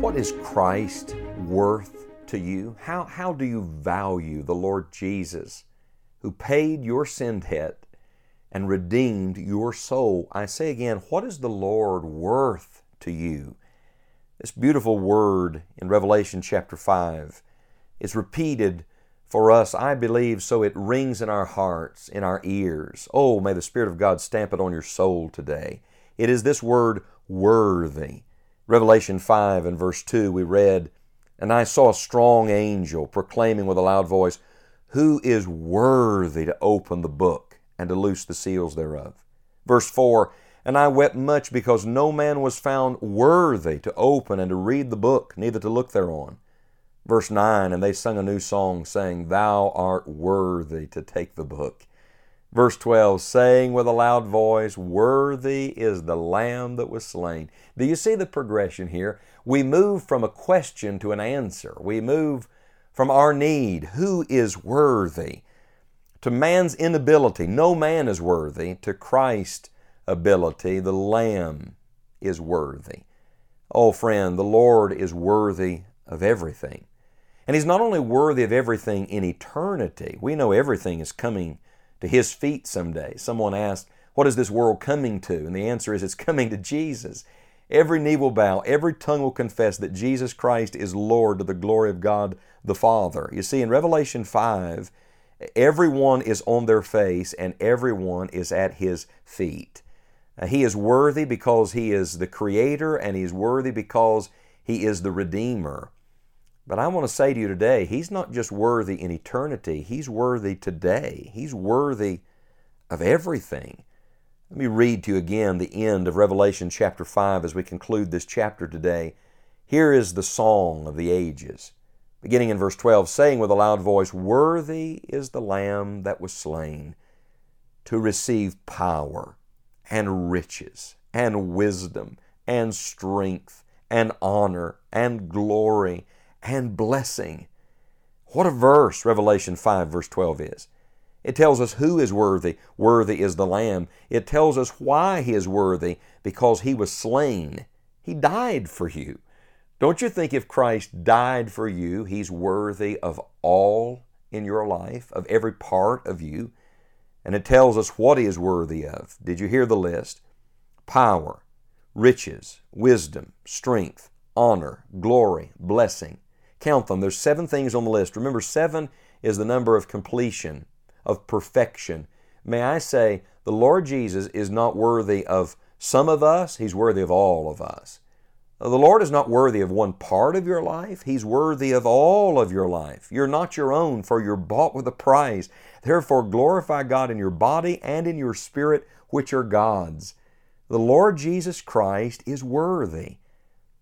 What is Christ worth to you? How do you value the Lord Jesus, who paid your sin debt and redeemed your soul? I say again, what is the Lord worth to you? This beautiful word in Revelation chapter 5 is repeated for us, I believe, so it rings in our hearts, in our ears. Oh, may the Spirit of God stamp it on your soul today. It is this word, worthy. Revelation 5 and verse 2 we read, "And I saw a strong angel proclaiming with a loud voice, 'Who is worthy to open the book and to loose the seals thereof?'" Verse 4, "And I wept much because no man was found worthy to open and to read the book, neither to look thereon." Verse 9, "And they sung a new song, saying, 'Thou art worthy to take the book.'" Verse 12, "saying with a loud voice, 'Worthy is the Lamb that was slain.'" Do you see the progression here? We move from a question to an answer. We move from our need, who is worthy, to man's inability, no man is worthy, to Christ's ability, the Lamb is worthy. Oh friend, the Lord is worthy of everything. And He's not only worthy of everything in eternity, we know everything is coming to His feet someday. Someone asked, what is this world coming to? And the answer is, it's coming to Jesus. Every knee will bow, every tongue will confess that Jesus Christ is Lord to the glory of God the Father. You see, in Revelation 5, everyone is on their face and everyone is at His feet. He is worthy because He is the Creator, and He's worthy because He is the Redeemer. But I want to say to you today, He's not just worthy in eternity, He's worthy today. He's worthy of everything. Let me read to you again the end of Revelation chapter 5 as we conclude this chapter today. Here is the song of the ages, beginning in verse 12, "saying with a loud voice, 'Worthy is the Lamb that was slain to receive power and riches and wisdom and strength and honor and glory and blessing.'" What a verse Revelation 5 verse 12 is. It tells us who is worthy. Worthy is the Lamb. It tells us why He is worthy, because He was slain. He died for you. Don't you think if Christ died for you, He's worthy of all in your life, of every part of you? And it tells us what He is worthy of. Did you hear the list? Power, riches, wisdom, strength, honor, glory, blessing. Count them. There's 7 things on the list. Remember, 7 is the number of completion, of perfection. May I say, the Lord Jesus is not worthy of some of us. He's worthy of all of us. The Lord is not worthy of one part of your life. He's worthy of all of your life. You're not your own, for you're bought with a price. Therefore, glorify God in your body and in your spirit, which are God's. The Lord Jesus Christ is worthy.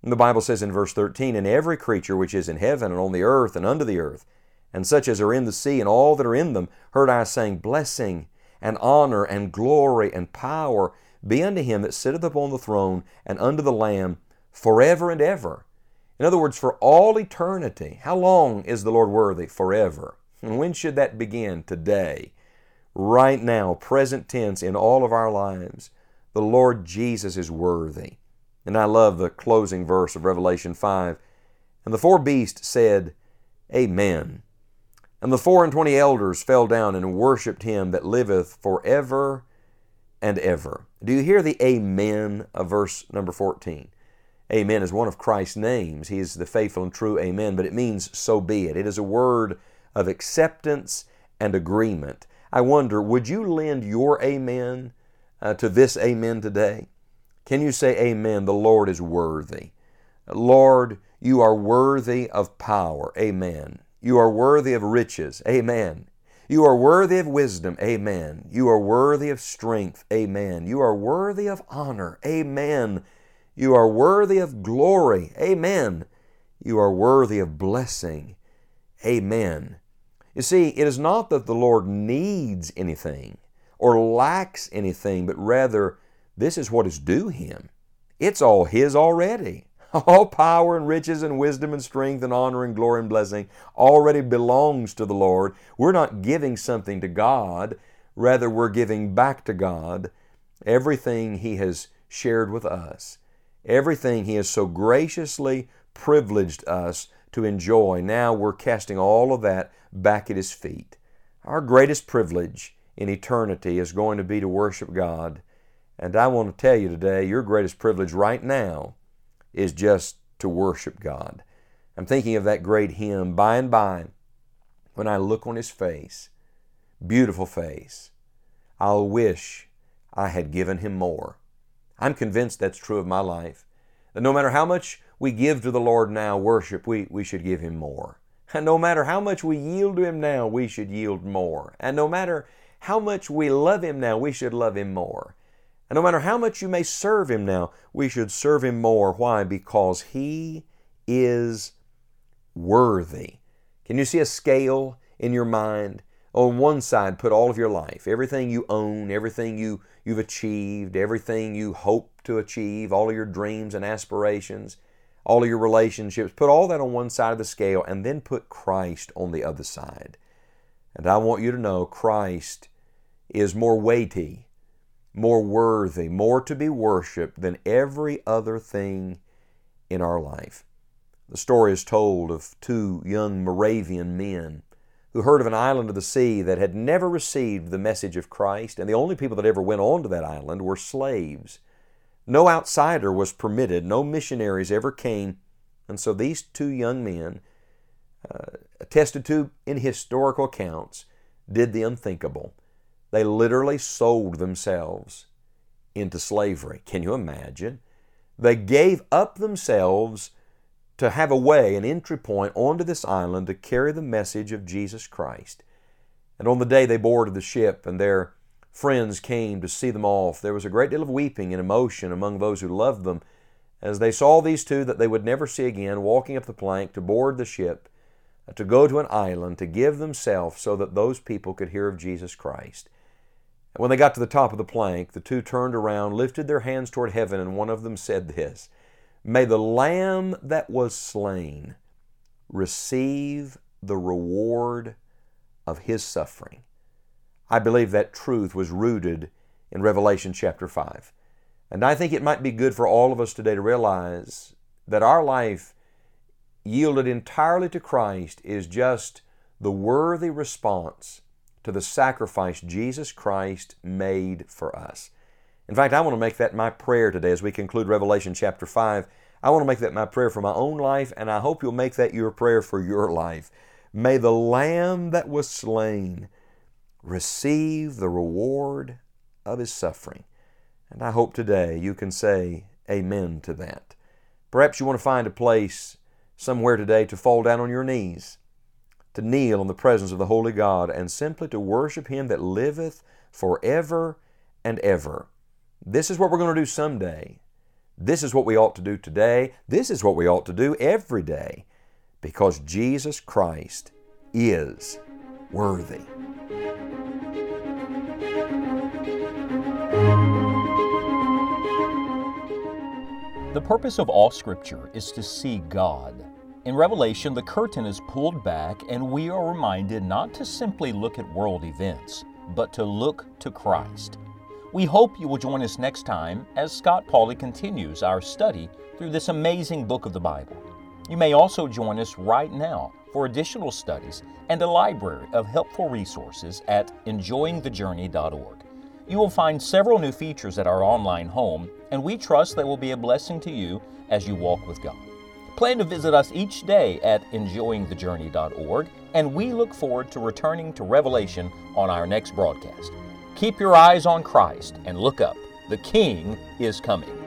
The Bible says in verse 13, "And every creature which is in heaven and on the earth and under the earth, and such as are in the sea and all that are in them, heard I saying, Blessing and honor and glory and power be unto Him that sitteth upon the throne and unto the Lamb forever and ever." In other words, for all eternity. How long is the Lord worthy? Forever. And when should that begin? Today. Right now, present tense in all of our lives, the Lord Jesus is worthy. And I love the closing verse of Revelation 5. "And the 4 beasts said, Amen. And the 24 elders fell down and worshipped Him that liveth forever and ever." Do you hear the Amen of verse number 14? Amen is one of Christ's names. He is the faithful and true Amen, but it means so be it. It is a word of acceptance and agreement. I wonder, would you lend your Amen to this Amen today? Can you say, Amen, the Lord is worthy. Lord, You are worthy of power. Amen. You are worthy of riches. Amen. You are worthy of wisdom, amen. You are worthy of strength, amen. You are worthy of honor, amen. You are worthy of glory, amen. You are worthy of blessing, amen. You see, it is not that the Lord needs anything or lacks anything, but rather this is what is due Him. It's all His already. All power and riches and wisdom and strength and honor and glory and blessing already belongs to the Lord. We're not giving something to God. Rather, we're giving back to God everything He has shared with us, everything He has so graciously privileged us to enjoy. Now we're casting all of that back at His feet. Our greatest privilege in eternity is going to be to worship God. And I want to tell you today, your greatest privilege right now is just to worship God. I'm thinking of that great hymn, "By and By, When I Look on His Face, Beautiful Face, I'll Wish I Had Given Him More." I'm convinced that's true of my life. That no matter how much we give to the Lord now, worship, we should give Him more. And no matter how much we yield to Him now, we should yield more. And no matter how much we love Him now, we should love Him more. And no matter how much you may serve Him now, we should serve Him more. Why? Because He is worthy. Can you see a scale in your mind? On one side, put all of your life, everything you own, everything you've achieved, everything you hope to achieve, all of your dreams and aspirations, all of your relationships. Put all that on one side of the scale and then put Christ on the other side. And I want you to know Christ is more weighty, more worthy, more to be worshiped than every other thing in our life. The story is told of two young Moravian men who heard of an island of the sea that had never received the message of Christ, and the only people that ever went on to that island were slaves. No outsider was permitted, no missionaries ever came, and so these two young men, attested to in historical accounts, did the unthinkable. They literally sold themselves into slavery. Can you imagine? They gave up themselves to have a way, an entry point onto this island to carry the message of Jesus Christ. And on the day they boarded the ship and their friends came to see them off, there was a great deal of weeping and emotion among those who loved them as they saw these two that they would never see again walking up the plank to board the ship, to go to an island, to give themselves so that those people could hear of Jesus Christ. When they got to the top of the plank, the two turned around, lifted their hands toward heaven, and one of them said this, "May the Lamb that was slain receive the reward of His suffering." I believe that truth was rooted in Revelation chapter 5. And I think it might be good for all of us today to realize that our life yielded entirely to Christ is just the worthy response to the sacrifice Jesus Christ made for us. In fact, I want to make that my prayer today as we conclude Revelation chapter 5. I want to make that my prayer for my own life, and I hope you'll make that your prayer for your life. May the Lamb that was slain receive the reward of His suffering. And I hope today you can say amen to that. Perhaps you want to find a place somewhere today to fall down on your knees, to kneel in the presence of the Holy God and simply to worship Him that liveth forever and ever. This is what we're going to do someday. This is what we ought to do today. This is what we ought to do every day because Jesus Christ is worthy. The purpose of all Scripture is to see God. In Revelation, the curtain is pulled back and we are reminded not to simply look at world events, but to look to Christ. We hope you will join us next time as Scott Pauley continues our study through this amazing book of the Bible. You may also join us right now for additional studies and a library of helpful resources at enjoyingthejourney.org. You will find several new features at our online home, and we trust they will be a blessing to you as you walk with God. Plan to visit us each day at enjoyingthejourney.org, and we look forward to returning to Revelation on our next broadcast. Keep your eyes on Christ and look up. The King is coming.